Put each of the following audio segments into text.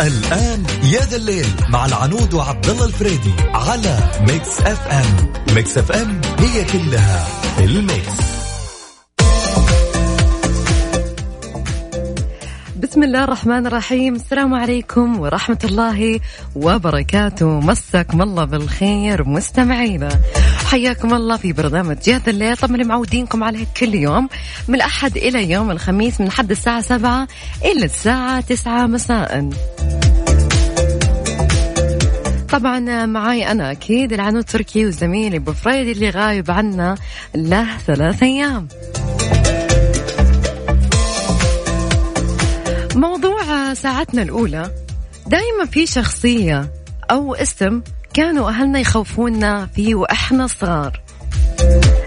الآن يا ذا الليل مع العنود وعبدالله الفريدي على ميكس اف ام. ميكس اف ام هي كلها الميكس. بسم الله الرحمن الرحيم. السلام عليكم ورحمة الله وبركاته. مساكم الله بالخير مستمعينا، حياكم الله في برنامج يا ذا الليل. طبعا معودينكم عليه كل يوم من الأحد إلى يوم الخميس من حد الساعة 7 إلى الساعة 9 مساء. طبعا معاي أنا أكيد العنود تركي وزميلي أبو فريدي اللي غايب عنا له 3 أيام. موضوع ساعتنا الأولى، دايما في شخصية أو اسم كانوا أهلنا يخوفونا فيه وإحنا صغار.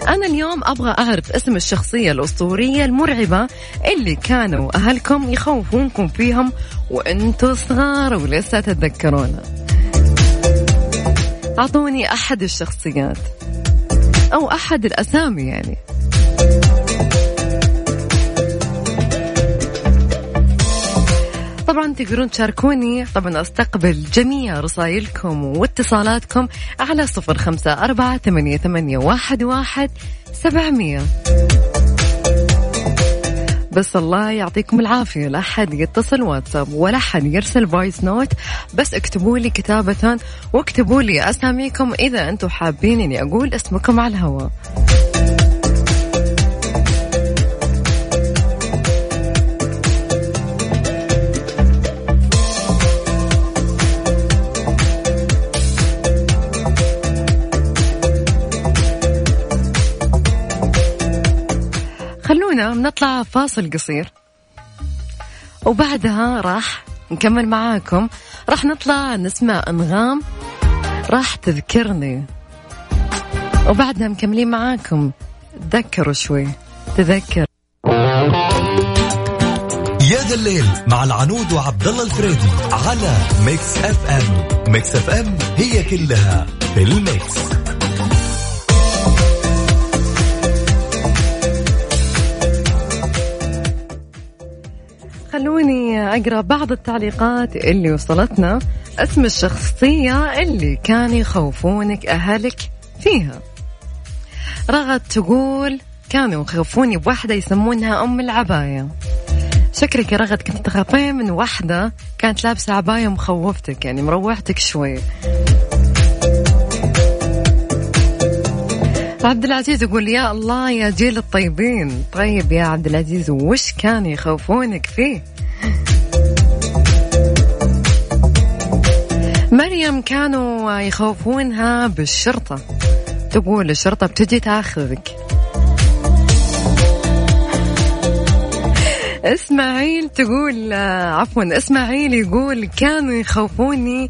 أنا اليوم أبغى أعرف اسم الشخصية الأسطورية المرعبة اللي كانوا أهلكم يخوفونكم فيهم وأنتوا صغار ولسه تتذكرونها. أعطوني أحد الشخصيات أو أحد الأسامي يعني. طبعا تقدرون تشاركوني، طبعا أستقبل جميع رسائلكم واتصالاتكم على 0548811700. بس الله يعطيكم العافية، لا حد يتصل واتساب ولا حد يرسل فويس نوت، بس اكتبوا لي كتابة واكتبوا لي أساميكم إذا أنتم حابين إني أقول اسمكم على الهواء. خلونا نطلع فاصل قصير وبعدها راح نكمل معاكم. راح نطلع نسمع أنغام راح تذكرني، وبعدها مكملين معاكم. تذكروا شوي، تذكر يا ذا الليل مع العنود وعبدالله الفريدي على ميكس اف ام. ميكس اف ام هي كلها بالميكس. خلوني أقرأ بعض التعليقات اللي وصلتنا. اسم الشخصية اللي كان يخوفونك أهلك فيها. رغد تقول كانوا يخوفوني بواحدة يسمونها أم العباية. شكرك يا رغد كنت تخافين من واحدة كانت لابسة عباية مخوفتك يعني مروحتك شوي. عبد العزيز يقول يا الله يا جيل الطيبين. طيب يا عبد العزيز وش كان يخوفونك فيه؟ مريم كانوا يخوفونها بالشرطة، تقول الشرطة بتجي تاخذك. اسماعيل تقول اسماعيل يقول كانوا يخوفوني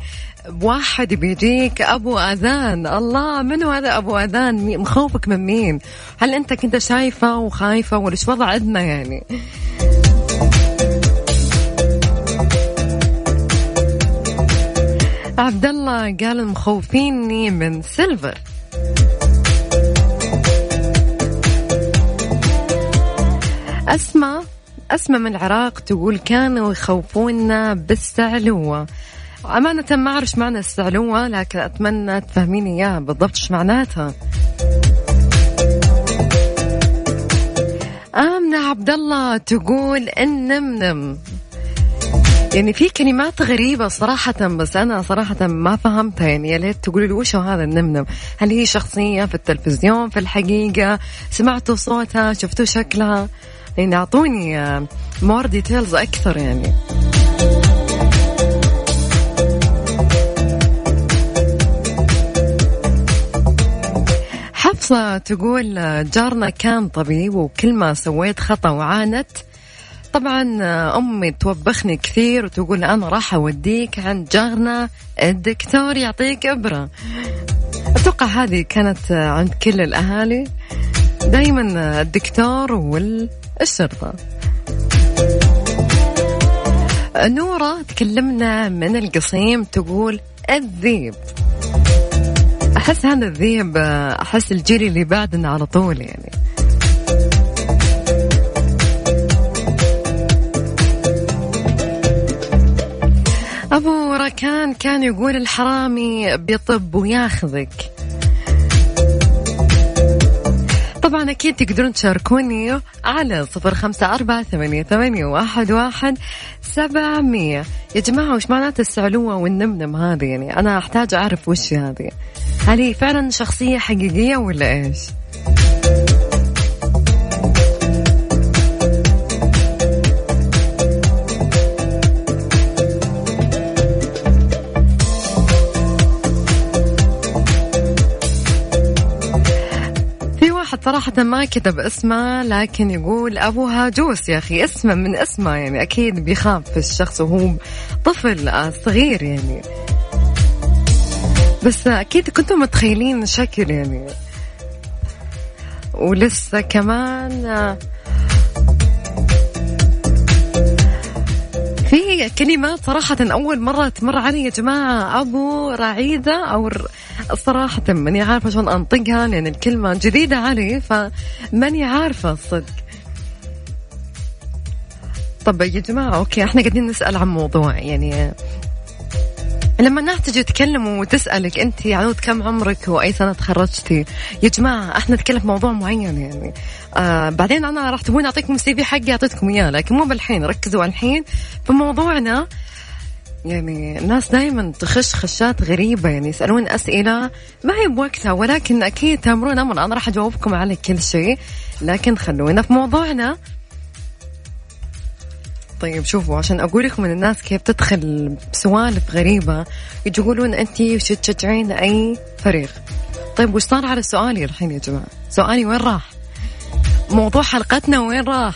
واحد بيجيك أبو أذان. الله، منو هذا أبو أذان؟ مخوفك من مين؟ هل أنت كنت شايفة وخايفة ولا شو وضع أذنه يعني؟ عبد الله قال مخوفيني من سيلفر. أسمى من العراق تقول كانوا يخوفونا بالسعلوة. أمانة ما أعرف معنى السعلوة، لكن أتمنى تفهميني إياها بالضبط إيش معناتها. آمنة عبد الله تقول النمنم. يعني في كلمات غريبة صراحة، بس أنا صراحة ما فهمتها يعني. يا ليت تقولي لي وش هذا النمنم؟ هل هي شخصية في التلفزيون في الحقيقة؟ سمعتوا صوتها؟ شفتوا شكلها؟ يعني أعطوني more details أكثر يعني. حفصة تقول جارنا كان طبيب وكل ما سويت خطأ وعانت، طبعا أمي توبخني كثير وتقول أنا راح أوديك عند جارنا الدكتور يعطيك إبرة. أتوقع هذه كانت عند كل الأهالي دايما، الدكتور والشرطة. نورة تكلمنا من القصيم تقول الذيب. أحس هذا الذيب، أحس الجيل اللي بعدنا على طول يعني. أبو ركان كان يقول الحرامي بيطب وياخذك. طبعا أكيد تقدرون تشاركوني على 0548811700. يا جماعة وش معنات السعلوة والنمنم هذه؟ يعني أنا أحتاج أعرف وش هذه، هل هي فعلا شخصية حقيقية ولا إيش؟ صراحة ما كتب اسمه لكن يقول أبو هاجوس. يا أخي اسمه من اسمه يعني أكيد بيخاف في الشخص وهو طفل صغير يعني، بس أكيد كنتم متخيلين شكل يعني. ولسه كمان في كلمة صراحة أول مرة تمر علي يا جماعة، أبو رعيدة أو صراحة ماني عارفة شلون أنطقها لأن الكلمة جديدة علي فماني عارفة الصدق. طب يا جماعة أوكي إحنا قاعدين نسأل عن موضوع، يعني لما الناس تجي تكلموا وتسألك أنت عنود كم عمرك وأي سنة تخرجتي، يا جماعة إحنا نتكلم في موضوع معين يعني بعدين أنا راح تبون أعطيكم CV حقي أعطيتكم إياه لكن مو بالحين، ركزوا على الحين في موضوعنا. يعني الناس دايما تخش خشات غريبة يعني يسألون أسئلة ما هي بوقتها، ولكن أكيد تأمرون أمر أنا راح أجاوبكم على كل شيء لكن خلونا في موضوعنا. طيب شوفوا عشان أقول لكم أن الناس كيف تدخل بسوالف غريبة يقولون أنتي وش تشجعين أي فريق. طيب وش صار على سؤالي الحين يا جماعة؟ سؤالي وين راح؟ موضوع حلقتنا وين راح؟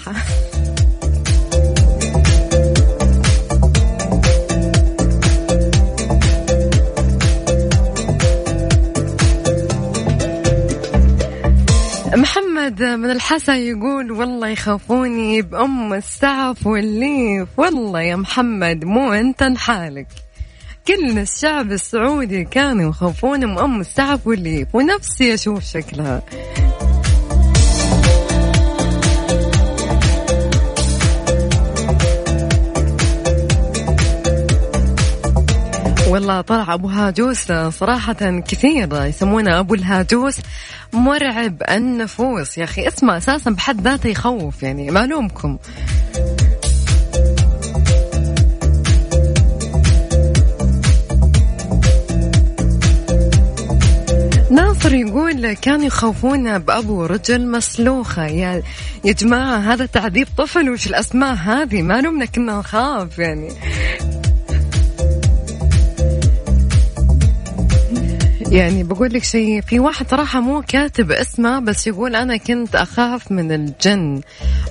محمد من الحسا يقول والله يخافوني بأم السعف والليف. والله يا محمد مو أنت نحالك، كل الشعب السعودي كانوا يخافون من أم السعف والليف ونفسي أشوف شكلها. والله طلع أبو هاجوس صراحة كثير يسمونه أبو الهاجوس، مرعب النفوس. يا أخي اسمه أساسا بحد ذاته يخوف يعني ما لومكم. ناصر يقول كانوا يخوفونا بأبو رجل مسلوخة. يا جماعة هذا تعذيب طفل، وش الأسماء هذه؟ ما لومنا كنا نخاف يعني. يعني بقول لك شيء، في واحد صراحة مو كاتب اسمه بس يقول أنا كنت أخاف من الجن.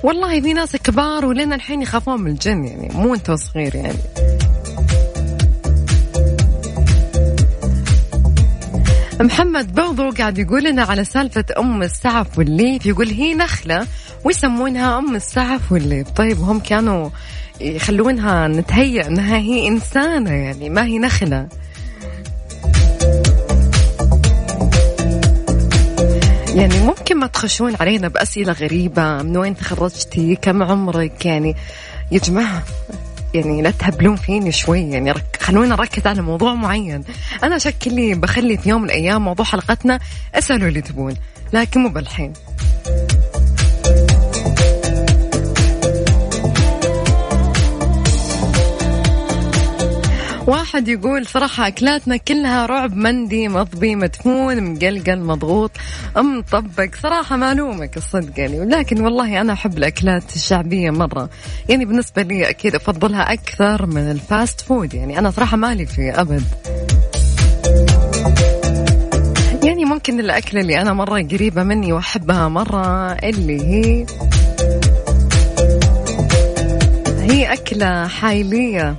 والله في ناس كبار ولنا الحين يخافون من الجن، يعني مو أنت صغير يعني. محمد برضو قاعد يقول لنا على سالفة أم السعف والليف، يقول هي نخلة ويسمونها أم السعف والليف. طيب هم كانوا يخلونها نتهيأ أنها هي إنسانة يعني ما هي نخلة. يعني ممكن ما تخشون علينا بأسئلة غريبة، من وين تخرجتي، كم عمرك، يعني يا جماعة يعني لا تهبلون فيني شوي يعني خلونا نركز على موضوع معين. أنا شكلي بخلي في يوم من الأيام موضوع حلقتنا اسألوا اللي تبون لكن مو بالحين. واحد يقول صراحة أكلاتنا كلها رعب، مندي مضبي مدفون مقلقل مضغوط مطبق. صراحة معلومك الصدق يعني، ولكن والله أنا أحب الأكلات الشعبية مرة يعني، بالنسبة لي أكيد أفضلها أكثر من الفاست فود يعني. أنا صراحة مالي فيه أبد يعني، ممكن الأكل اللي أنا مرة قريبة مني وأحبها مرة اللي هي أكلة حايلية.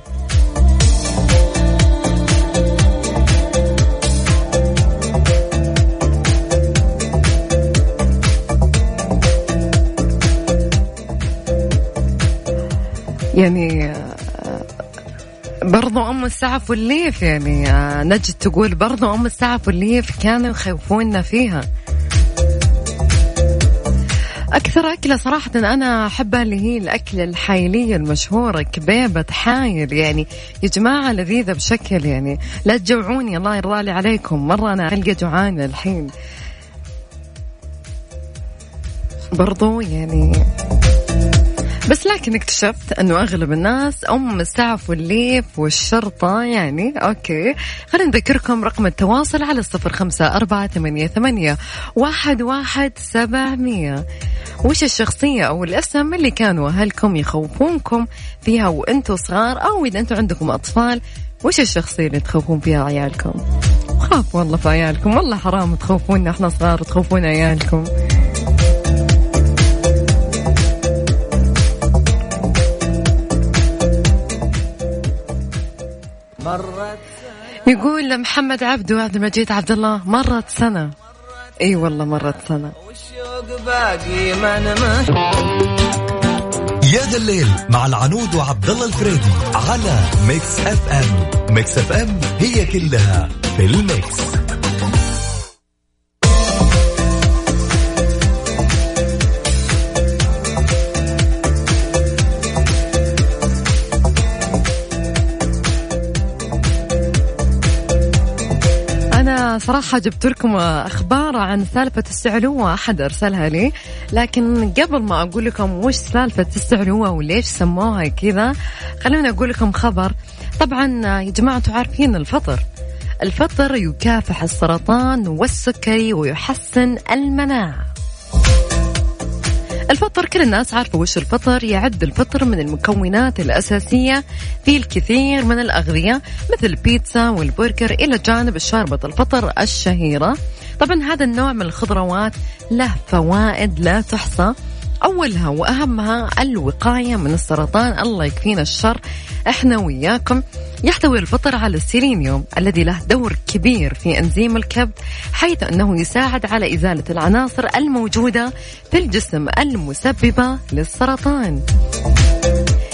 يعني برضو أم السعف والليف يعني نجد تقول برضو أم السعف والليف كانوا يخوفونا فيها. أكثر أكلة صراحة أنا أحبها اللي هي الأكلة الحايلية المشهورة، كبيبة حايل. يعني يا جماعة لذيذة بشكل، يعني لا تجوعوني الله يرضى عليكم، مرة أنا ألقى جوعانة الحين برضو يعني. بس لكن اكتشفت أنه أغلب الناس أم السعف والليف والشرطة يعني. أوكي خلينا نذكركم رقم التواصل على 0548811700. وش الشخصية أو الاسم اللي كانوا أهلكم يخوفونكم فيها وأنتوا صغار، أو إذا أنتوا عندكم أطفال وش الشخصية اللي تخوفون فيها عيالكم؟ خاف والله في عيالكم، والله حرام تخوفونا احنا صغار وتخوفون عيالكم. يقول محمد عبدو عبد المجيد عبد الله مرت سنة. اي والله مرت سنة. يا ذا الليل مع العنود وعبدالله الفريدي على ميكس اف ام. ميكس اف ام هي كلها في الميكس. صراحة جبت لكم أخبار عن سالفة السعلوة، أحد أرسلها لي. لكن قبل ما أقول لكم وش سالفة السعلوة وليش سموها كذا، خلونا أقول لكم خبر. طبعا يا جماعة عارفين الفطر، الفطر يكافح السرطان والسكري ويحسن المناعة. الفطر كل الناس عارفوا وش الفطر. يعد الفطر من المكونات الأساسية في الكثير من الأغذية مثل البيتزا والبرجر، إلى جانب شوربة الفطر الشهيرة. طبعا هذا النوع من الخضروات له فوائد لا تحصى، أولها وأهمها الوقاية من السرطان، الله يكفينا الشر إحنا وياكم. يحتوي الفطر على السيلينيوم الذي له دور كبير في أنزيم الكبد، حيث أنه يساعد على إزالة العناصر الموجودة في الجسم المسببة للسرطان.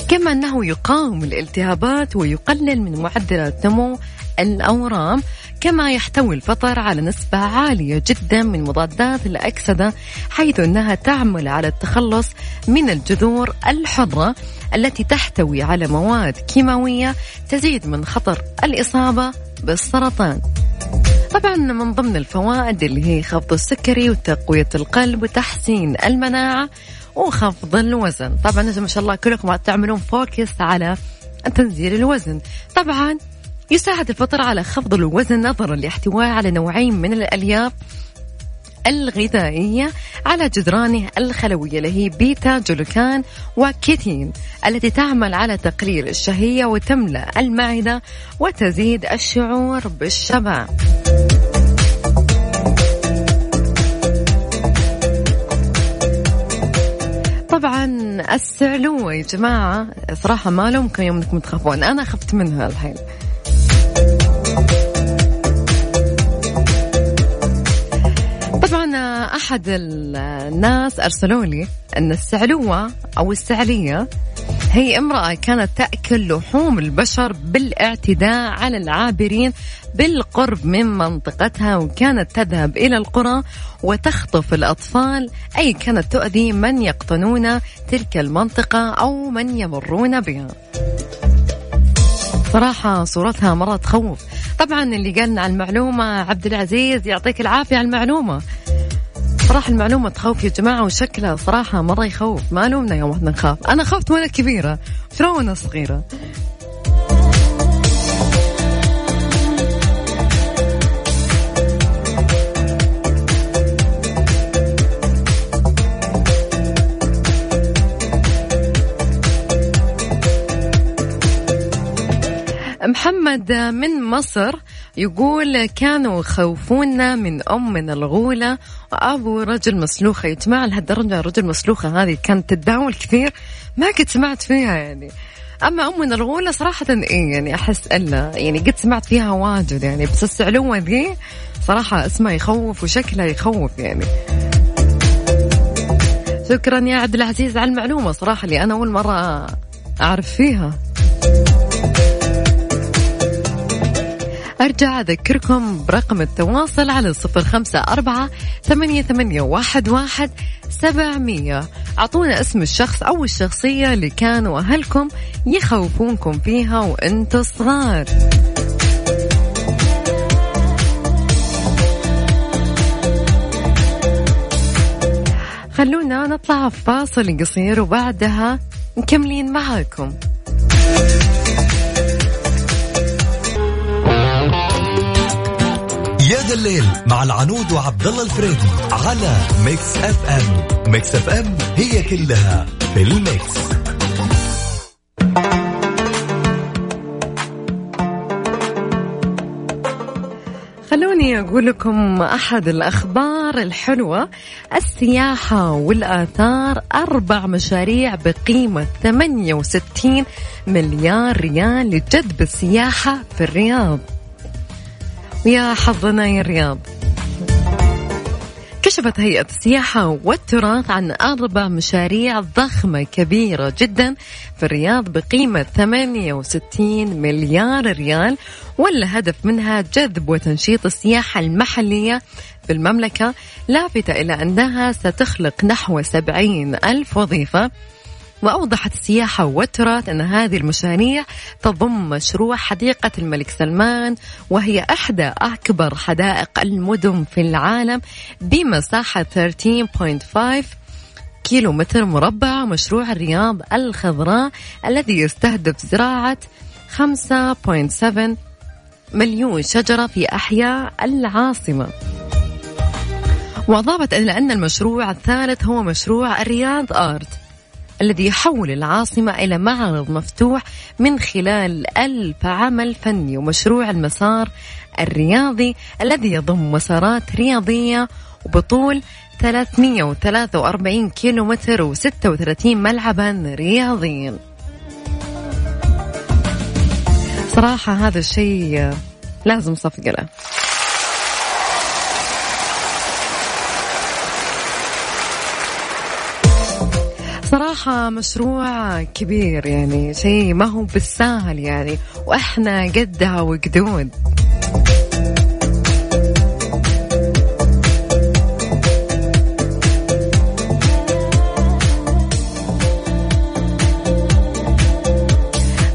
كما أنه يقاوم الالتهابات ويقلل من معدلات نمو الأورام. كما يحتوي الفطر على نسبة عالية جدا من مضادات الأكسدة، حيث أنها تعمل على التخلص من الجذور الحرة التي تحتوي على مواد كيماوية تزيد من خطر الإصابة بالسرطان. طبعا من ضمن الفوائد اللي هي خفض السكري وتقوية القلب وتحسين المناعة وخفض الوزن. طبعا انتم ما شاء الله كلكم تعملون فوكس على تنزيل الوزن. طبعا يساعد الفطر على خفض الوزن نظرا لاحتوائه على نوعين من الألياف الغذائية على جدرانه الخلوية، اللي هي بيتا جلوكان وكيتين، التي تعمل على تقليل الشهية وتملأ المعدة وتزيد الشعور بالشبع. طبعا السعلوة يا جماعة صراحة ما لومكم يوم انكم تخافون، انا خفت منها الحين. طبعا أحد الناس أرسلوا لي أن السعلوة أو السعلية هي امرأة كانت تأكل لحوم البشر بالاعتداء على العابرين بالقرب من منطقتها، وكانت تذهب إلى القرى وتخطف الأطفال، أي كانت تؤذي من يقطنون تلك المنطقة أو من يمرون بها. صراحة صورتها مرة تخوف. طبعا اللي قالنا على المعلومة عبد العزيز يعطيك العافية على المعلومة. صراحة المعلومة تخوف يا جماعة، وشكلها صراحة مرة يخوف. ما لومنا يوم احنا نخاف، أنا خفت وأنا كبيرة شلون وأنا صغيرة. محمد من مصر يقول كانوا يخوفونا من أم الغولة وأبو رجل مسلوخة. يتمع لها الدرجة رجل مسلوخة هذه كانت تتداول كثير، ما كنت سمعت فيها يعني. أما أم الغولة صراحة إيه يعني أحس ألا يعني قد سمعت فيها واجد يعني. بس السعلوة ذي صراحة اسمها يخوف وشكلها يخوف يعني. شكرا يا عبد العزيز على المعلومة صراحة اللي أنا أول مرة أعرف فيها. أرجع أذكركم برقم التواصل على 0548811700. 700. أعطونا اسم الشخص أو الشخصية اللي كانوا أهلكم يخوفونكم فيها وأنتوا صغار. خلونا نطلع في فاصل قصير وبعدها مكملين معاكم. يا ذا الليل مع العنود وعبدالله الفريدي على ميكس اف ام. ميكس اف ام هي كلها في الميكس. خلوني أقول لكم أحد الأخبار الحلوة. السياحة والآثار 4 مشاريع بقيمة 68 مليار ريال لجذب السياحة في الرياض. يا حظنا يا الرياض. كشفت هيئة السياحة والتراث عن 4 مشاريع ضخمة كبيرة جدا في الرياض بقيمة 68 مليار ريال، والهدف منها جذب وتنشيط السياحة المحلية في المملكة، لافتة إلى أنها ستخلق نحو 70,000 وظيفة. وأوضحت السياحة والتراث أن هذه المشاريع تضم مشروع حديقة الملك سلمان، وهي إحدى أكبر حدائق المدن في العالم بمساحة 13.5 كيلومتر مربع. مشروع الرياض الخضراء الذي يستهدف زراعة 5.7 مليون شجرة في أحياء العاصمة. وأضافت إلى أن المشروع الثالث هو مشروع الرياض آرت، الذي يحول العاصمة إلى معرض مفتوح من خلال 1000 عمل فني. ومشروع المسار الرياضي الذي يضم مسارات رياضية وبطول 343 كيلومتر و36 ملعبا رياضيا. صراحة هذا الشيء لازم صفقة له. صراحة مشروع كبير، يعني شيء ما هو بالساهل يعني، وإحنا قدها وقدود.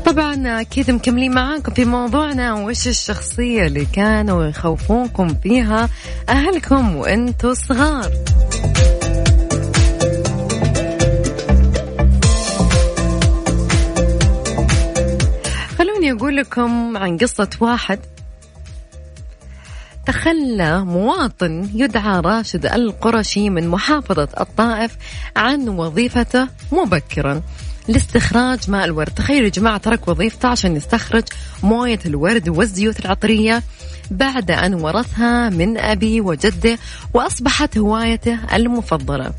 طبعا كده مكملين معاكم في موضوعنا، وش الشخصية اللي كانوا يخوفونكم فيها أهلكم وأنتوا صغار. أقول لكم عن قصة واحد تخلى مواطن يدعى راشد القرشي من محافظة الطائف عن وظيفته مبكرا لاستخراج ماء الورد. تخيلوا يا جماعة، ترك وظيفته عشان يستخرج موية الورد والزيوت العطرية بعد أن ورثها من أبي وجده وأصبحت هوايته المفضلة.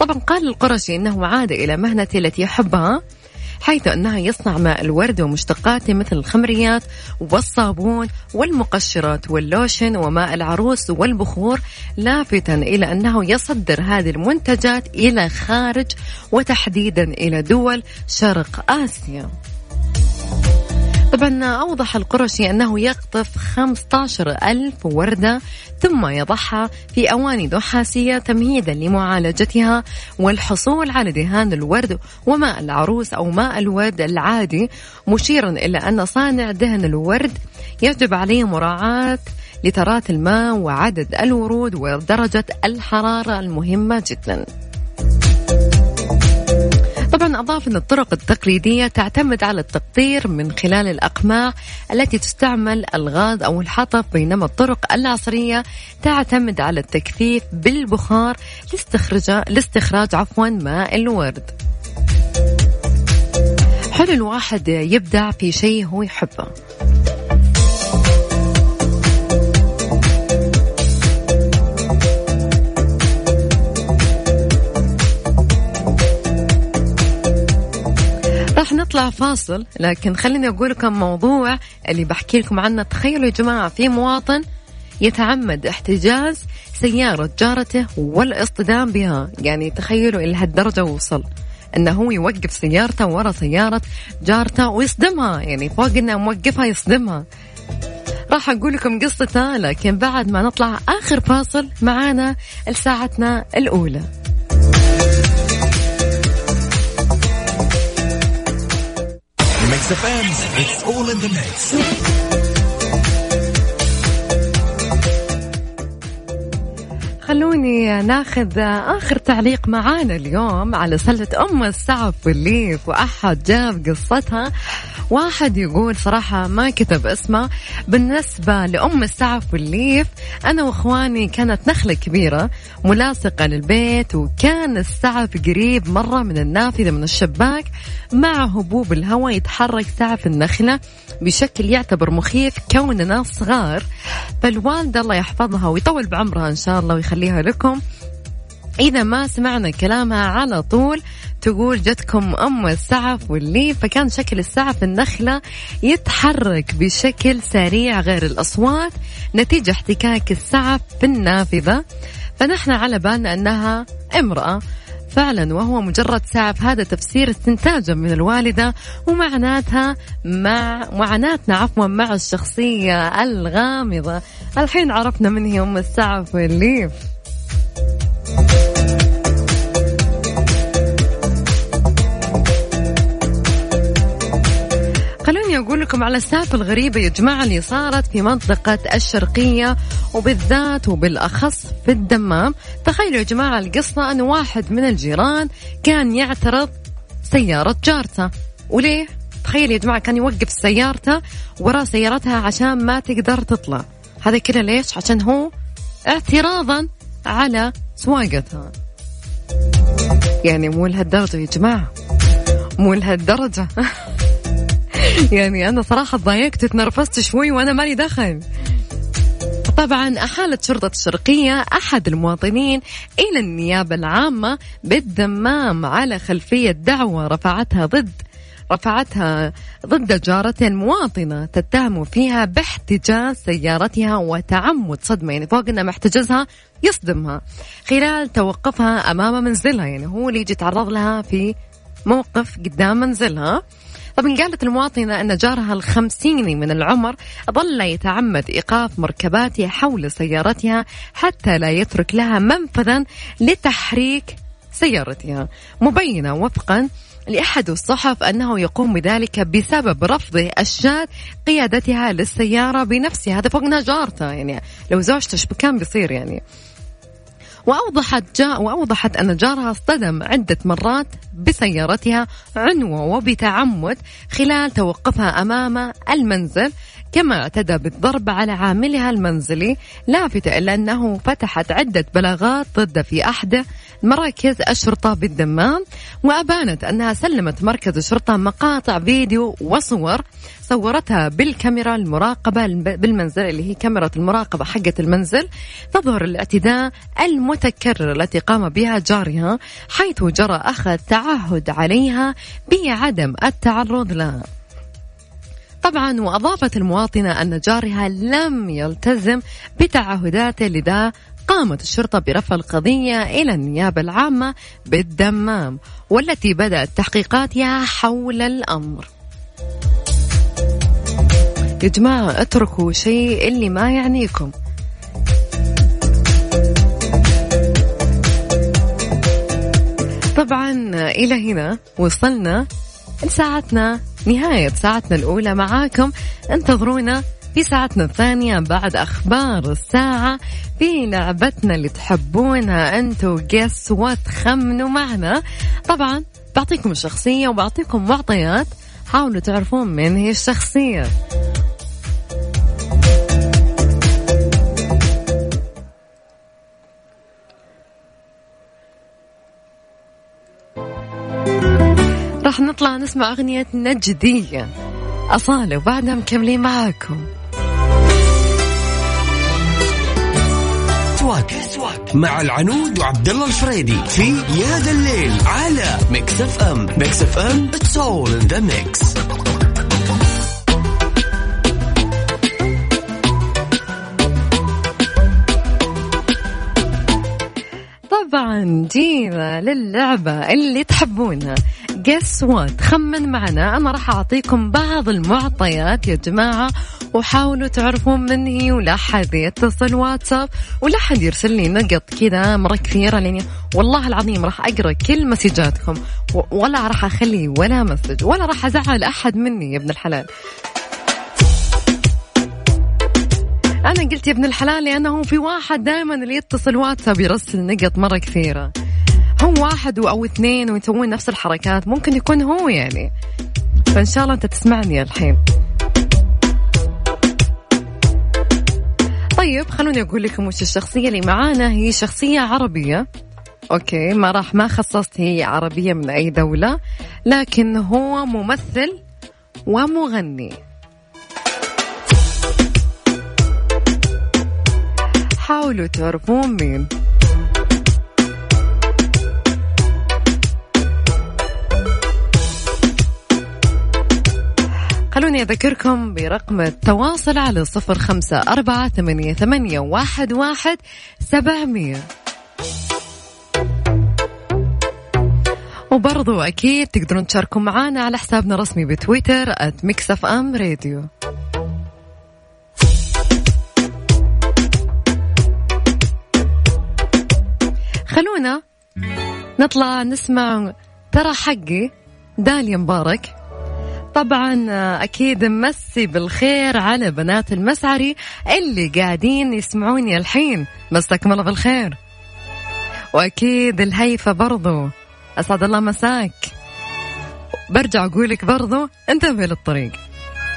طبعا قال القرشي إنه عاد إلى مهنته التي يحبها، حيث أنها يصنع ماء الورد ومشتقاته مثل الخمريات والصابون والمقشرات واللوشن وماء العروس والبخور، لافتا إلى أنه يصدر هذه المنتجات إلى خارج وتحديدا إلى دول شرق آسيا. طبعا أوضح القرشي أنه يقطف 15,000 وردة ثم يضعها في أواني نحاسية تمهيدا لمعالجتها والحصول على دهان الورد وماء العروس أو ماء الورد العادي، مشيرا إلى أن صانع دهن الورد يجب عليه مراعاة لترات الماء وعدد الورود ودرجة الحرارة المهمة جدا. طبعا أضاف أن الطرق التقليدية تعتمد على التقطير من خلال الأقماع التي تستعمل الغاز أو الحطب، بينما الطرق العصرية تعتمد على التكثيف بالبخار لاستخراج ماء الورد. حلو الواحد يبدع في شيء هو يحبه. راح نطلع فاصل، لكن خليني أقول لكم موضوع اللي بحكي لكم عنه. تخيلوا يا جماعة، في مواطن يتعمد احتجاز سيارة جارته والاصطدام بها. يعني تخيلوا إلى هالدرجة وصل أنه هو يوقف سيارته ورا سيارة جارته ويصدمها، يعني فوق أنه موقفها يصدمها. راح أقول لكم قصته، لكن بعد ما نطلع آخر فاصل معانا لساعتنا الأولى. Mix FM, it's all in the mix. خلوني ناخذ آخر تعليق معانا اليوم على سلة أم السعف والليف، وأحد جاب قصتها. واحد يقول صراحة ما كتب اسمه، بالنسبة لأم السعف والليف أنا وإخواني كانت نخلة كبيرة ملاصقة للبيت، وكان السعف قريب مرة من النافذة من الشباك، مع هبوب الهواء يتحرك سعف النخلة بشكل يعتبر مخيف كوننا صغار. فالوالدة الله يحفظها ويطول بعمرها إن شاء الله ويخليها لكم، إذا ما سمعنا كلامها على طول تقول جتكم أم السعف والليف. فكان شكل السعف النخلة يتحرك بشكل سريع غير الأصوات نتيجة احتكاك السعف في النافذة، فنحن على بالنا أنها امرأة فعلا وهو مجرد سعف. هذا تفسير استنتاجا من الوالدة، ومعناتها مع الشخصية الغامضة. الحين عرفنا من هي أم السعف والليف. خلوني أقول لكم على السالفة الغريبة يا جماعة اللي صارت في منطقة الشرقية، وبالذات وبالأخص في الدمام. تخيلوا يا جماعة القصة أن واحد من الجيران كان يعترض سيارة جارته، وليه؟ تخيل يا جماعة كان يوقف سيارته وراء سيارتها عشان ما تقدر تطلع. هذا كده ليش؟ عشان هو اعتراضا على سواقتها. يعني مو لهالدرجة يا جماعة، مو لهالدرجة. يعني أنا صراحة ضايقت، اتنرفزت شوي وأنا مالي دخل. طبعا أحالت شرطة الشرقية أحد المواطنين إلى النيابة العامة بالدمام على خلفية دعوى رفعتها ضد جارة مواطنة تتهم فيها باحتجاز سيارتها وتعمد صدمة، يعني فوق إنه محتجزها يصدمها خلال توقفها أمام منزلها، يعني هو اللي يجي يتعرض لها في موقف قدام منزلها. طبعا قالت المواطنة أن جارها الخمسيني من العمر ظل يتعمد إيقاف مركباتها حول سيارتها حتى لا يترك لها منفذا لتحريك سيارتها، مبينة وفقا لأحد الصحف أنه يقوم بذلك بسبب رفضه الشاد قيادتها للسيارة بنفسها. هذا فوقنا جارته، يعني لو زوجته شبكان بيصير يعني. وأوضحت أن جارها اصطدم عدة مرات بسيارتها عنوة وبتعمد خلال توقفها أمام المنزل، كما اعتدى بالضرب على عاملها المنزلي، لافتة إلا أنه فتحت عدة بلاغات ضد في أحد مراكز الشرطة بالدمام. وأبانت أنها سلمت مركز الشرطة مقاطع فيديو وصور صورتها بالكاميرا المراقبة بالمنزل، اللي هي كاميرا المراقبة حقة المنزل، تظهر الاعتداء المتكرر التي قام بها جارها، حيث جرى أخذ تعهد عليها بعدم التعرض لها. طبعا وأضافت المواطنة أن جارها لم يلتزم بتعهداته، لذا قامت الشرطة برفع القضية إلى النيابة العامة بالدمام، والتي بدأت تحقيقاتها حول الأمر. يا جماعة اتركوا شيء اللي ما يعنيكم. طبعا إلى هنا وصلنا لساعتنا، نهاية ساعتنا الأولى معاكم. انتظرونا في ساعتنا الثانية بعد أخبار الساعة في لعبتنا اللي تحبونها أنتوا، guess what، خمنوا معنا. طبعا بعطيكم شخصية وبعطيكم معطيات، حاولوا تعرفون من هي الشخصية. راح نطلع نسمع أغنية نجدية أصالة، وبعدها مكملين معاكم سواك مع العنود وعبدالله الفريدي في يا ذا الليل على ميكس اف ام. ميكس اف ام، it's all in the mix. طبعا جينا للعبة اللي تحبونها guess what، خمن معنا. أنا راح أعطيكم بعض المعطيات يا جماعة، وحاولوا تعرفون من هي، ولا حد يتصل واتساب ولا حد يرسل لي نقط كذا مرة كثيرة، لأني والله العظيم راح أقرأ كل مسجاتكم ولا راح أخلي ولا مسج ولا راح أزعل أحد مني يا ابن الحلال. أنا قلت يا ابن الحلال لأنه في واحد دائما اللي يتصل واتساب يرسل نقط مرة كثيرة، هو واحد أو اثنين ويسوون نفس الحركات، ممكن يكون هو يعني. فإن شاء الله أنت تسمعني الحين. طيب خلوني أقول لكم وش الشخصية اللي معانا. هي شخصية عربية، أوكي ما خصصت هي عربية من أي دولة، لكن هو ممثل ومغني. حاولوا تعرفون مين. خلوني أذكركم برقم التواصل على 0548811700. وبرضو أكيد تقدرون تشاركوا معنا على حسابنا الرسمي بتويتر @mixfmradio. خلونا نطلع نسمع ترى حقي داليا مبارك. طبعا أكيد مسي بالخير على بنات المسعري اللي قاعدين يسمعوني الحين، مساكم الله بالخير. وأكيد الهيفة برضو أسعد الله مساك. برجع أقولك برضو انتبه للطريق،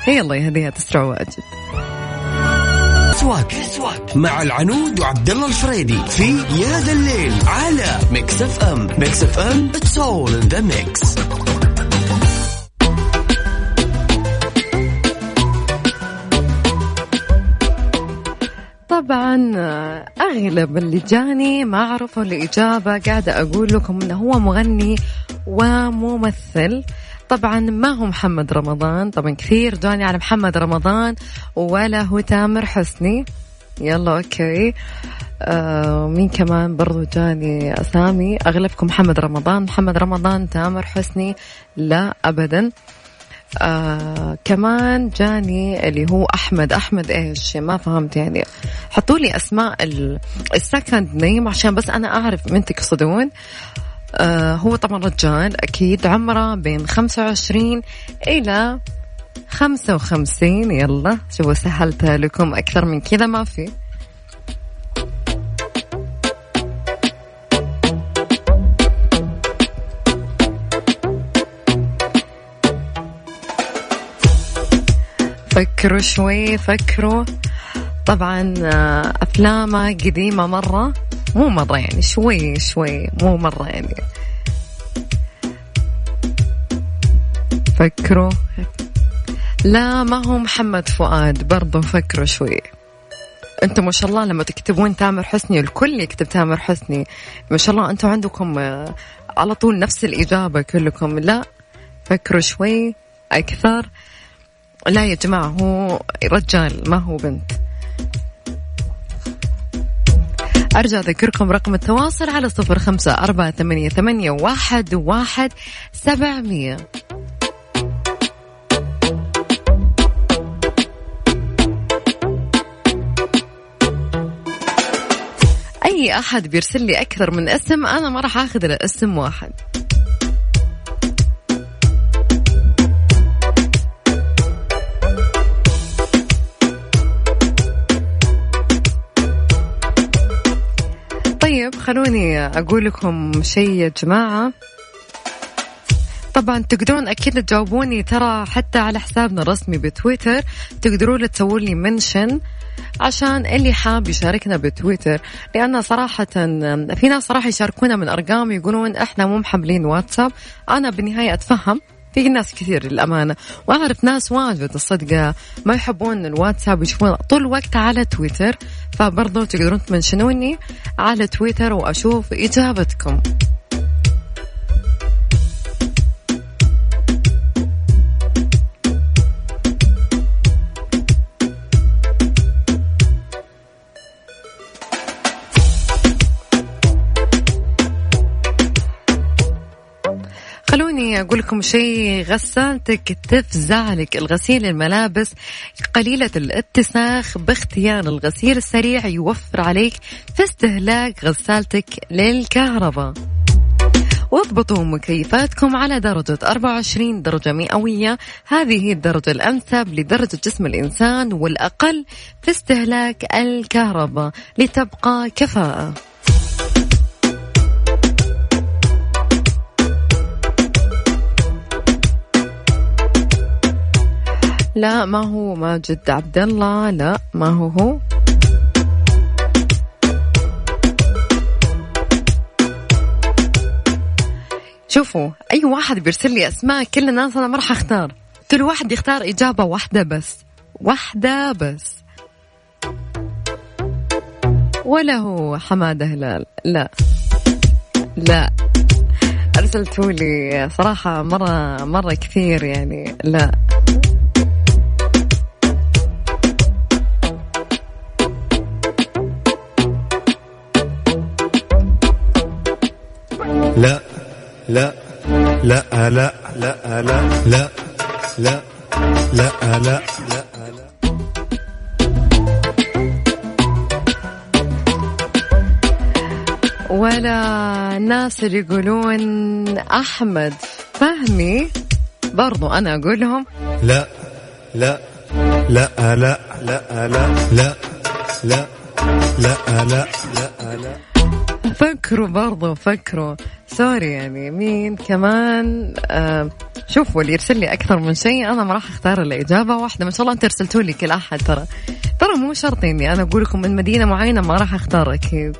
هي الله يهديها تسرع واجد. أسواك مع العنود وعبدالله الفريدي في يا ذا الليل على ميكس اف ام. ميكس اف ام it's all in the mix. طبعا أغلب اللي جاني ما عرفوا الإجابة، قاعدة أقول لكم إنه هو مغني وممثل. طبعا ما هو محمد رمضان، طبعا كثير جاني على محمد رمضان، ولا هو تامر حسني. يلا أوكي مين كمان برضو جاني أسامي؟ أغلبكم محمد رمضان، تامر حسني لا أبدا. كمان جاني اللي هو أحمد إيش ما فهمت يعني، حطوا لي أسماء السكند نيم عشان بس أنا أعرف من تقصدون. هو طبعا رجال أكيد، عمره بين 25 إلى 55. يلا شو سهلتها لكم، أكثر من كذا ما في. فكروا شوي. طبعا أفلامه قديمة مرة، مو مرة يعني شوي مو مرة يعني. فكروا، لا ما هو محمد فؤاد برضو. فكروا شوي، انتم ما شاء الله لما تكتبون تامر حسني الكل يكتب تامر حسني، ما شاء الله انتم عندكم على طول نفس الإجابة كلكم. لا فكروا شوي أكثر. لا يا جماعة هو رجال ما هو بنت. أرجع أذكركم رقم التواصل على 0548811700. أي أحد بيرسل لي أكثر من اسم أنا ما راح أخذ إلا اسم واحد. طيب خلوني أقول لكم شيء يا جماعة، طبعا تقدرون أكيد تجاوبوني ترى حتى على حسابنا الرسمي بتويتر، تقدرون تسوون لي منشن عشان اللي حاب يشاركنا بتويتر، لأن صراحة في ناس صراحة يشاركونا من أرقام يقولون إحنا مو محملين واتساب. أنا بالنهاية أتفهم، في ناس كثير للأمانة وأعرف ناس واجد الصدقة ما يحبون الواتساب، يشوفون طول الوقت على تويتر، فبرضو تقدرون تمنشنوني على تويتر وأشوف إجابتكم. خليني أقول لكم شيء. غسالتك تفزعلك. الغسيل الملابس قليلة الاتساخ باختيار الغسيل السريع يوفر عليك في استهلاك غسالتك للكهرباء. واضبطوا مكيفاتكم على درجة 24 درجة مئوية، هذه الدرجة الأنسب لدرجة جسم الإنسان والأقل في استهلاك الكهرباء لتبقى كفاءة. لا ما هو ماجد عبد الله، لا ما هو شوفوا أي واحد بيرسل لي أسماء كل الناس أنا ما رح أختار، كل واحد يختار إجابة واحدة بس، واحدة بس. ولا هو حمادة هلال، لا لا أرسلتوا لي صراحة مرة كثير يعني، لا لا لا لا لا لا لا لا لا لا لا. ولا الناس اللي يقولون أحمد فهمي برضو أنا أقولهم لا لا لا لا لا لا لا لا لا لا. فكروا برضو فكروا، سوري يعني مين كمان. شوفوا اللي يرسل لي أكثر من شيء أنا ما راح أختار الإجابة واحدة. ما شاء الله أنت رسلتوا لي كل أحد، ترى مو شرط إني أنا أقول لكم من مدينة معينة ما راح أختار أكيد.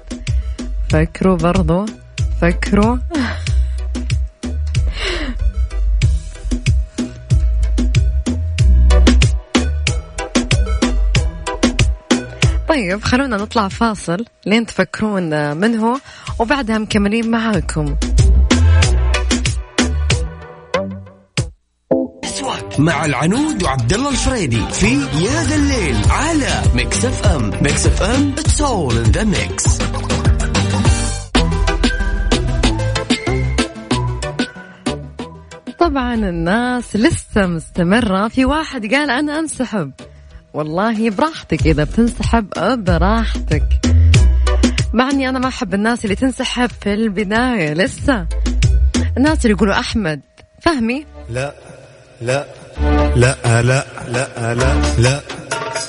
فكروا برضو فكروا. طيب خلونا نطلع فاصل لين تفكرون منه وبعدها مكملين معاكم. مع العنود وعبدالله الفريدي في يا ذا الليل على ميكس اف ام. ميكس اف ام it's all in the mix. طبعا الناس لسه مستمرة. في واحد قال أنا أنسحب، والله براحتك إذا بتنسحب براحتك، مع أني أنا ما أحب الناس اللي تنسحب في البداية. لسه الناس اللي يقولوا أحمد فهمي لا لا لا لا لا لا لا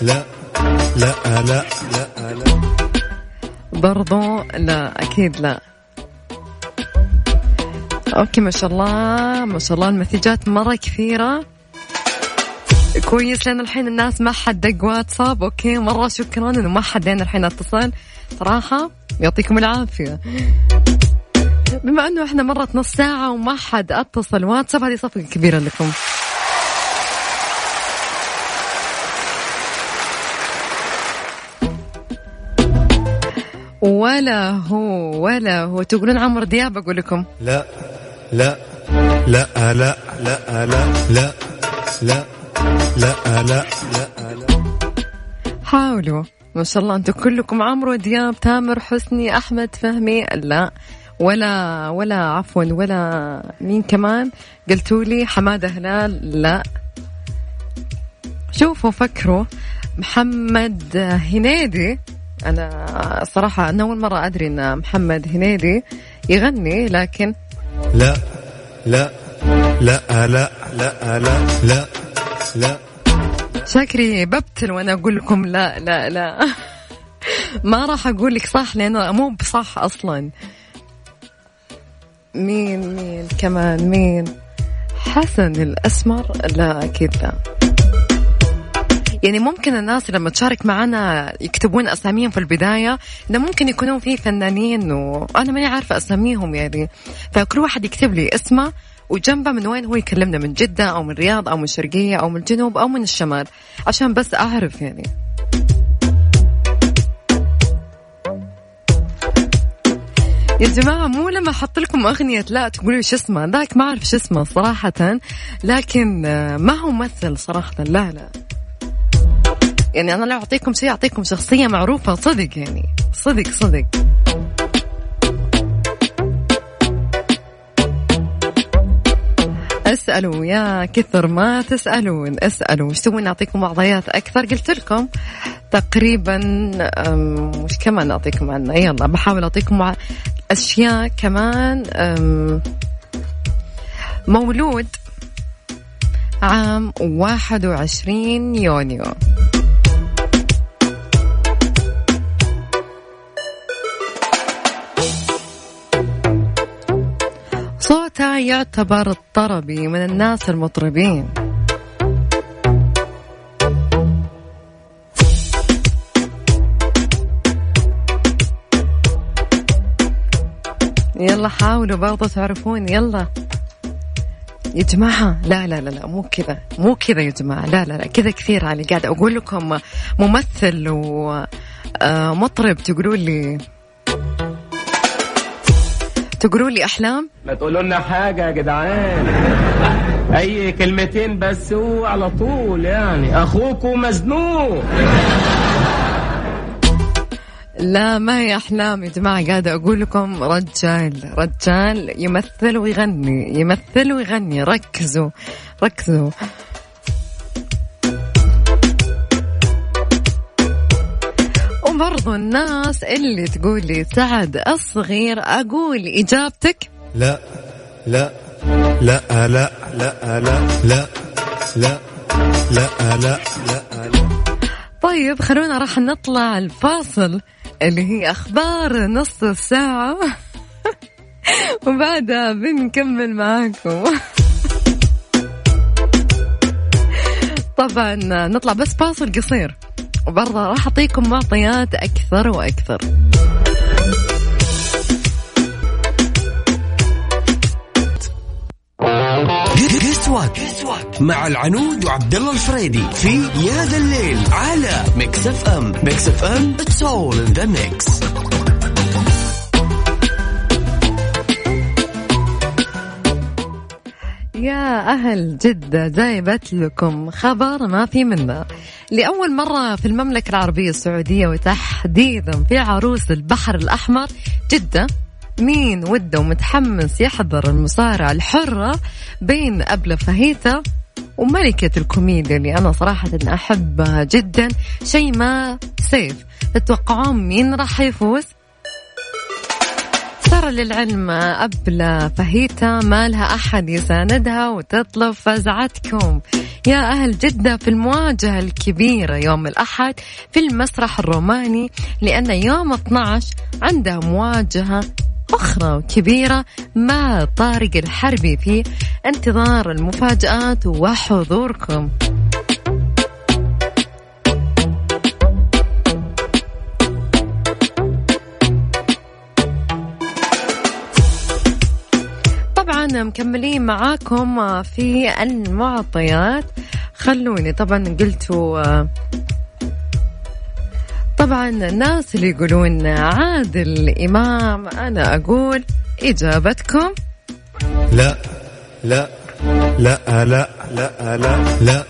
لا لا لا برضو لا أكيد لا. أوكي ما شاء الله ما شاء الله المسجات مرة كثيرة، كويس لأن الحين الناس ما حد دق واتساب. أوكي مرة شكرا إنه ما حد لين الحين اتصل، صراحة يعطيكم العافية. بما أنه إحنا مرت نص ساعة وما حد اتصل واتساب، هذه صفقة كبيرة لكم. ولا هو ولا هو تقولون عمرو دياب أقول لكم لا لا لا لا لا لا لا لا لا لا. حاولوا ما شاء الله أنتم كلكم عمرو دياب، تامر حسني، أحمد فهمي، لا ولا عفوا ولا مين كمان قلتولي حمادة هلال لا. شوفوا فكروا. محمد هنيدي، أنا صراحة أنا أول مرة أدري أن محمد هنيدي يغني، لكن لا لا لا لا لا لا لا, لا. لا شكري ببتل وانا اقول لكم لا لا لا. ما راح اقول لك صح لانه مو بصح اصلا. مين كمان مين؟ حسن الاسمر لا اكيد لا. يعني ممكن الناس لما تشارك معنا يكتبون اساميهم في البدايه، ده ممكن يكونون فيه فنانين وانا ماني عارفه اساميهم يعني، فكل واحد يكتب لي اسمه وجنبه من وين هو يكلمنا، من جدة أو من الرياض أو من الشرقية أو من الجنوب أو من الشمال، عشان بس أعرف يعني. يا جماعة مو لما أحط لكم أغنية لا تقولوا شو اسمه ذاك، ما أعرف شو اسمه صراحة، لكن ما هو ممثل صراحة لا لا. يعني أنا لو أعطيكم شيء أعطيكم شخصية معروفة صدق يعني صدق. اسألوا يا كثر ما تسألون، اسألوا وش تسوون، أعطيكم معطيات أكثر. قلت لكم تقريبا وش كمان أعطيكم عنه، يلا بحاول أعطيكم أشياء كمان. مولود عام 21 يونيو. صوته يعتبر الطربي، من الناس المطربين. يلا حاولوا برضه تعرفون، يلا يا جماعة. لا لا لا لا، مو كذا مو كذا يا جماعة، لا لا لا كذا كثير علي. قاعد أقول لكم ممثل ومطرب، تقولوا لي أحلام. ما تقولوا لنا حاجة يا جدعان، أي كلمتين بس هو على طول يعني أخوك مزنوق. لا ما هي أحلام يا جماعة، قاعدة أقول لكم رجال يمثل ويغني. ركزوا. وبرضو الناس اللي تقول لي سعد الصغير، أقول إجابتك لا لا لا لا لا لا لا لا لا لا لا. طيب خلونا راح نطلع الفاصل اللي هي أخبار نص الساعة وبعدها بنكمل معاكم. طبعا نطلع بس فاصل قصير وبرضه راح أعطيكم معطيات أكثر وأكثر. مع العنود وعبدالله الفريدي في يا ذا الليل على Mix FM. Mix FM, it's all in the mix. يا أهل جدة، جايبت لكم خبر ما في منه. لأول مرة في المملكة العربية السعودية وتحديدا في عروس البحر الأحمر جدة، مين وده ومتحمس يحضر المصارعة الحرة بين أبلة فهيتة وملكة الكوميديا اللي أنا صراحة إن أحبها جدا، شيماء سيف. تتوقعون مين راح يفوز؟ ترى للعلم أبلة فهيتة ما لها أحد يساندها وتطلب فزعتكم يا أهل جدة في المواجهة الكبيرة يوم الأحد في المسرح الروماني، لأن يوم 12 عندها مواجهة أخرى وكبيرة مع طارق الحربي، في انتظار المفاجآت وحضوركم. طبعا مكملين معاكم في المعطيات. خلوني طبعا قلتوا طبعا الناس اللي يقولون عادل إمام، أنا أقول إجابتكم لا لا لا لا لا لا لا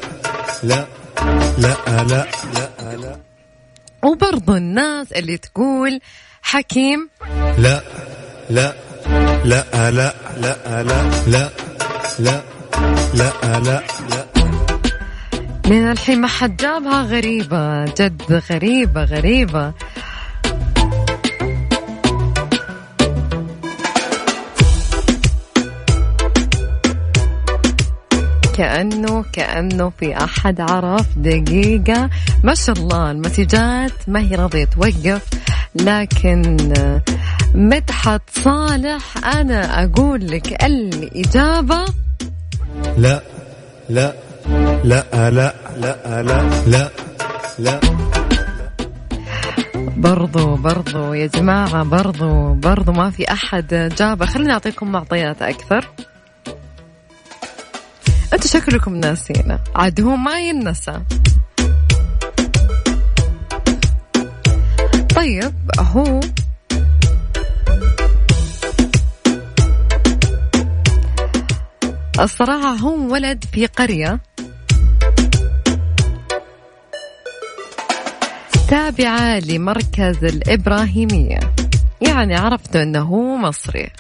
لا لا لا لا. وبرضو الناس اللي تقول حكيم لا لا لا لا لا لا لا لا لا لا. من الحين ما حد جابها، غريبة جد، غريبة. كأنه في أحد عرف دقيقة. ما شاء الله المتيجات ما هي راضية توقف، لكن مدحت صالح أنا أقول لك الإجابة لا لا لا لا لا لا لا. برضو يا جماعة، برضو ما في أحد جابه. خليني أعطيكم معطيات أكثر. أنتوا شكلكم ناسينا، عاد هو ما ينسى. طيب الصراحة ولد في قرية تابعة لمركز الإبراهيمية، يعني عرفت أنه مصري.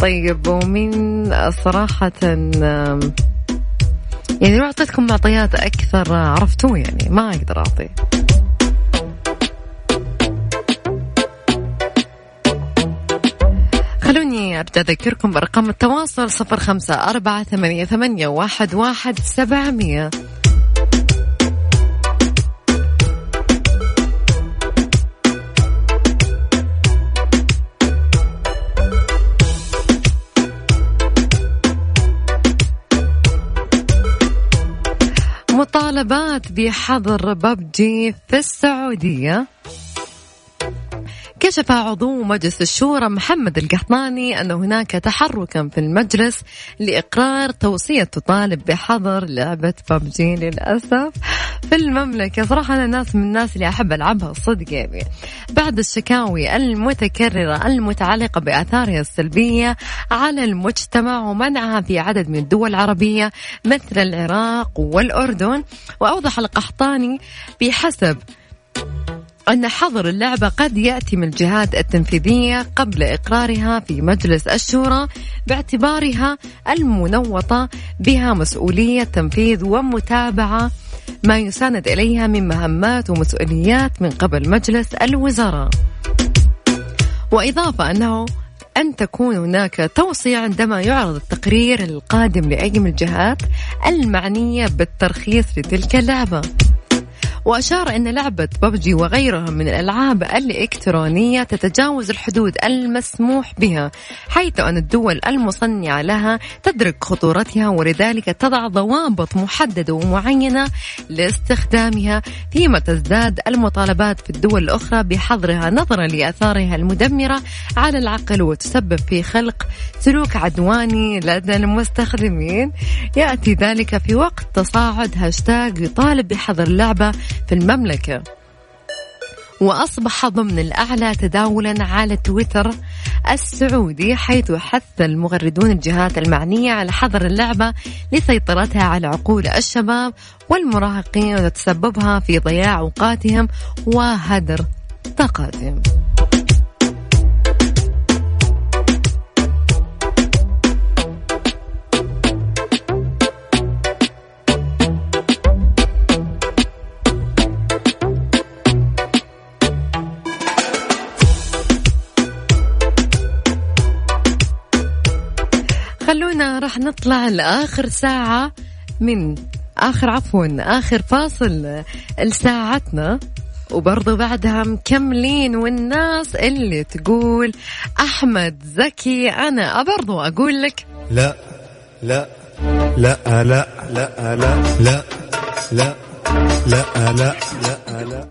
طيب ومين صراحة يعني لو أعطيتكم معطيات أكثر عرفتوه يعني ما أقدر أعطيه. خلوني أرجع أذكركم بأرقام التواصل 0548811700. مطالبات بحظر ببجي في السعودية. كشف عضو مجلس الشورى محمد القحطاني أن هناك تحركا في المجلس لإقرار توصية تطالب بحظر لعبة ببجي للأسف في المملكة. صراحة أنا ناس من الناس اللي أحب ألعبها صدق يعني. بعد الشكاوي المتكررة المتعلقة بآثارها السلبية على المجتمع ومنعها في عدد من الدول العربية مثل العراق والأردن. وأوضح القحطاني بحسب أن حظر اللعبة قد يأتي من الجهات التنفيذية قبل إقرارها في مجلس الشورى باعتبارها المنوطة بها مسؤولية تنفيذ ومتابعة ما يساند إليها من مهمات ومسؤوليات من قبل مجلس الوزراء. وإضافة أنه أن تكون هناك توصية عندما يعرض التقرير القادم لأي من الجهات المعنية بالترخيص لتلك اللعبة. وأشار أن لعبة ببجي وغيرها من الألعاب الإلكترونية تتجاوز الحدود المسموح بها حيث أن الدول المصنعة لها تدرك خطورتها ولذلك تضع ضوابط محددة ومعينة لاستخدامها فيما تزداد المطالبات في الدول الأخرى بحظرها نظرا لآثارها المدمرة على العقل وتسبب في خلق سلوك عدواني لدى المستخدمين. يأتي ذلك في وقت تصاعد هاشتاج يطالب بحظر اللعبة في المملكة وأصبح ضمن الأعلى تداولا على تويتر السعودي حيث حث المغردون الجهات المعنية على حظر اللعبة لسيطرتها على عقول الشباب والمراهقين وتسببها في ضياع أوقاتهم وهدر طاقتهم. خلونا راح نطلع لآخر ساعة من آخر فاصل لساعتنا وبرضو بعدها مكملين. والناس اللي تقول أحمد زكي أنا برضو أقول لك لا لا لا لا لا لا لا لا لا لا لا.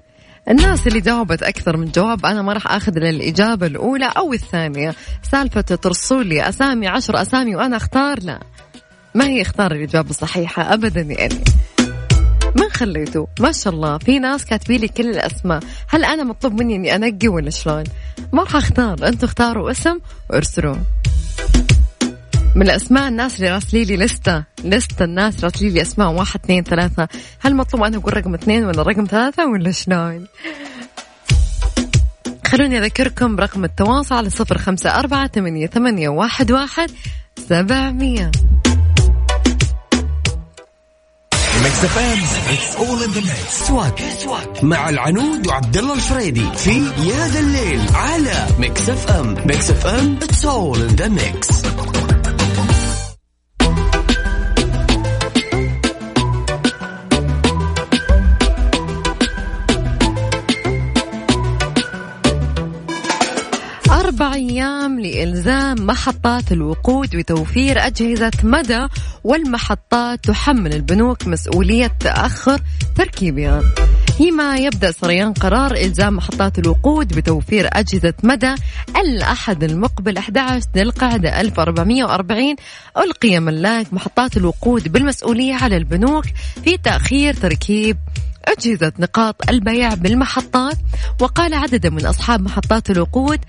الناس اللي جاوبت أكثر من جواب أنا ما راح أخذ للإجابة الأولى أو الثانية. سالفة ترسولي أسامي 10 أسامي وأنا أختار لا ما هي اختار الإجابة الصحيحة أبدا يعني. من خليته ما شاء الله في ناس كاتبيلي كل الأسماء. هل أنا مطلوب مني أني أنقي ولا شلون؟ ما راح أختار. أنتوا اختاروا اسم وارسلوه من الأسماء. الناس اللي راسليلي لستة الناس راسليلي أسماء 1 2 3. هل مطلوب أنا أقول رقم 2 ولا رقم 3 ولا شلون؟ خلوني أذكركم برقم التواصل على 0548811700. ميكس اف ام اتس اول ان ذا ميكس. سواك مع العنود وعبدالله الفريدي في يا ذا الليل على ميكس اف ام. ميكس اف ام اتس اول ان ذا ميكس. أيام لإلزام محطات الوقود وتوفير أجهزة مدى والمحطات تحمل البنوك مسؤولية تأخر تركيبها. فيما يبدأ سريان قرار إلزام محطات الوقود بتوفير أجهزة مدى الأحد المقبل 11 ذي القعدة 1440. ألقي ملاك محطات الوقود بالمسؤولية على البنوك في تأخير تركيب أجهزة نقاط البيع بالمحطات. وقال عدد من أصحاب محطات الوقود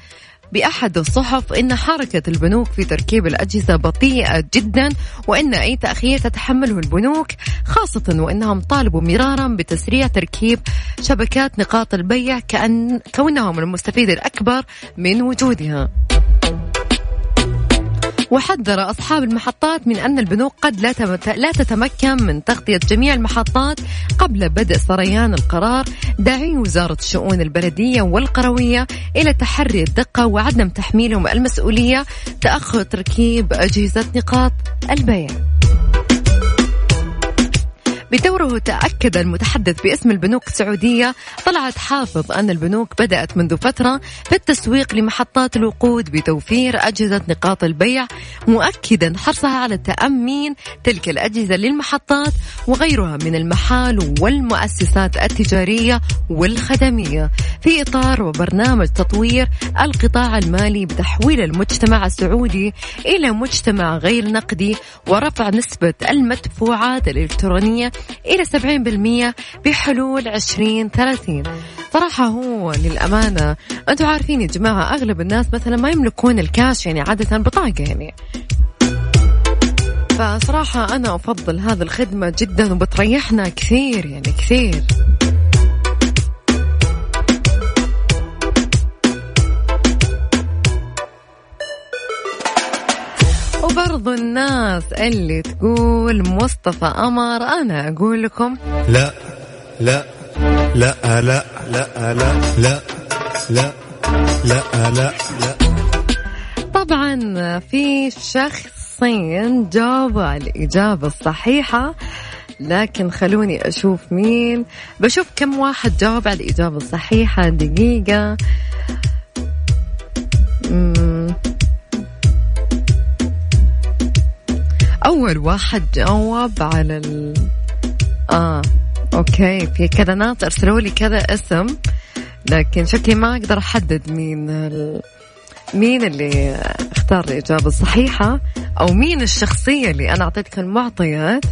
بأحد الصحف إن حركة البنوك في تركيب الأجهزة بطيئة جدا وإن أي تأخير تتحمله البنوك خاصة وإنهم طالبوا مرارا بتسريع تركيب شبكات نقاط البيع كونهم المستفيد الأكبر من وجودها. وحذر أصحاب المحطات من أن البنوك قد لا تتمكن من تغطية جميع المحطات قبل بدء سريان القرار، داعي وزارة الشؤون البلدية والقروية إلى تحري الدقة وعدم تحميلهم المسؤولية تأخر تركيب أجهزة نقاط البيع. بدوره تأكد المتحدث باسم البنوك السعودية طلعت حافظ أن البنوك بدأت منذ فترة بالتسويق لمحطات الوقود بتوفير أجهزة نقاط البيع، مؤكدا حرصها على تأمين تلك الأجهزة للمحطات وغيرها من المحال والمؤسسات التجارية والخدمية في إطار وبرنامج تطوير القطاع المالي بتحويل المجتمع السعودي إلى مجتمع غير نقدي ورفع نسبة المدفوعات الإلكترونية إلى 70% بحلول 2030. صراحة هو للأمانة أنتوا عارفين يا جماعة أغلب الناس مثلا ما يملكون الكاش، يعني عادة بطاقة يعني، فصراحة أنا أفضل هذه الخدمة جدا وبتريحنا كثير يعني كثير. وبرضو الناس اللي تقول مصطفى قمر، أنا أقول لكم لا لا لا لا لا لا لا لا لا لا لا. طبعا في شخصين جاوبوا على الإجابة الصحيحة، لكن خلوني أشوف مين، بشوف كم واحد جاوب على الإجابة الصحيحة. دقيقة. أول واحد جاوب على أوكي، في كذا ناس أرسلوا لي كذا اسم، لكن شكلي ما أقدر أحدد مين اللي اختار الإجابة الصحيحة أو مين الشخصية اللي أنا أعطيتكم المعطيات،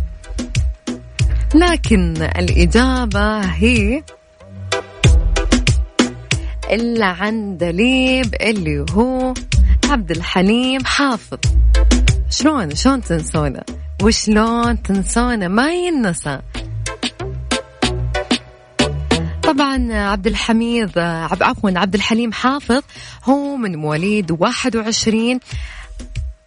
لكن الإجابة هي العندليب اللي هو عبد الحليم حافظ. شلون تنسونا وشلون تنسونا، ما ينسى. طبعا عبد الحليم حافظ هو من مواليد 21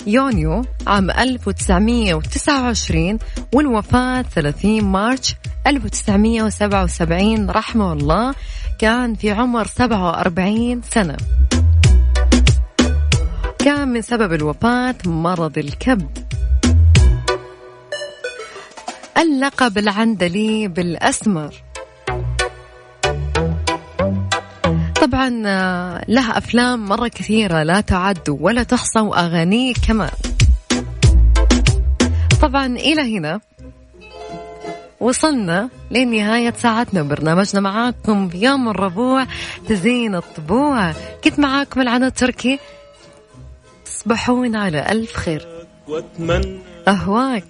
يونيو عام 1929 والوفاة 30 مارس 1977 رحمه الله، كان في عمر 47 سنة. كان من سبب الوفاة مرض الكبد. اللقب العندليب الأسمر. طبعا له أفلام مرة كثيرة لا تعد ولا تحصى، وأغانيه كمان. طبعا إلى هنا وصلنا لنهاية ساعتنا برنامجنا معاكم في يوم الربوع تزين الطبوع. كنت معاكم العنود التركي، صبحون على ألف خير. أهواك.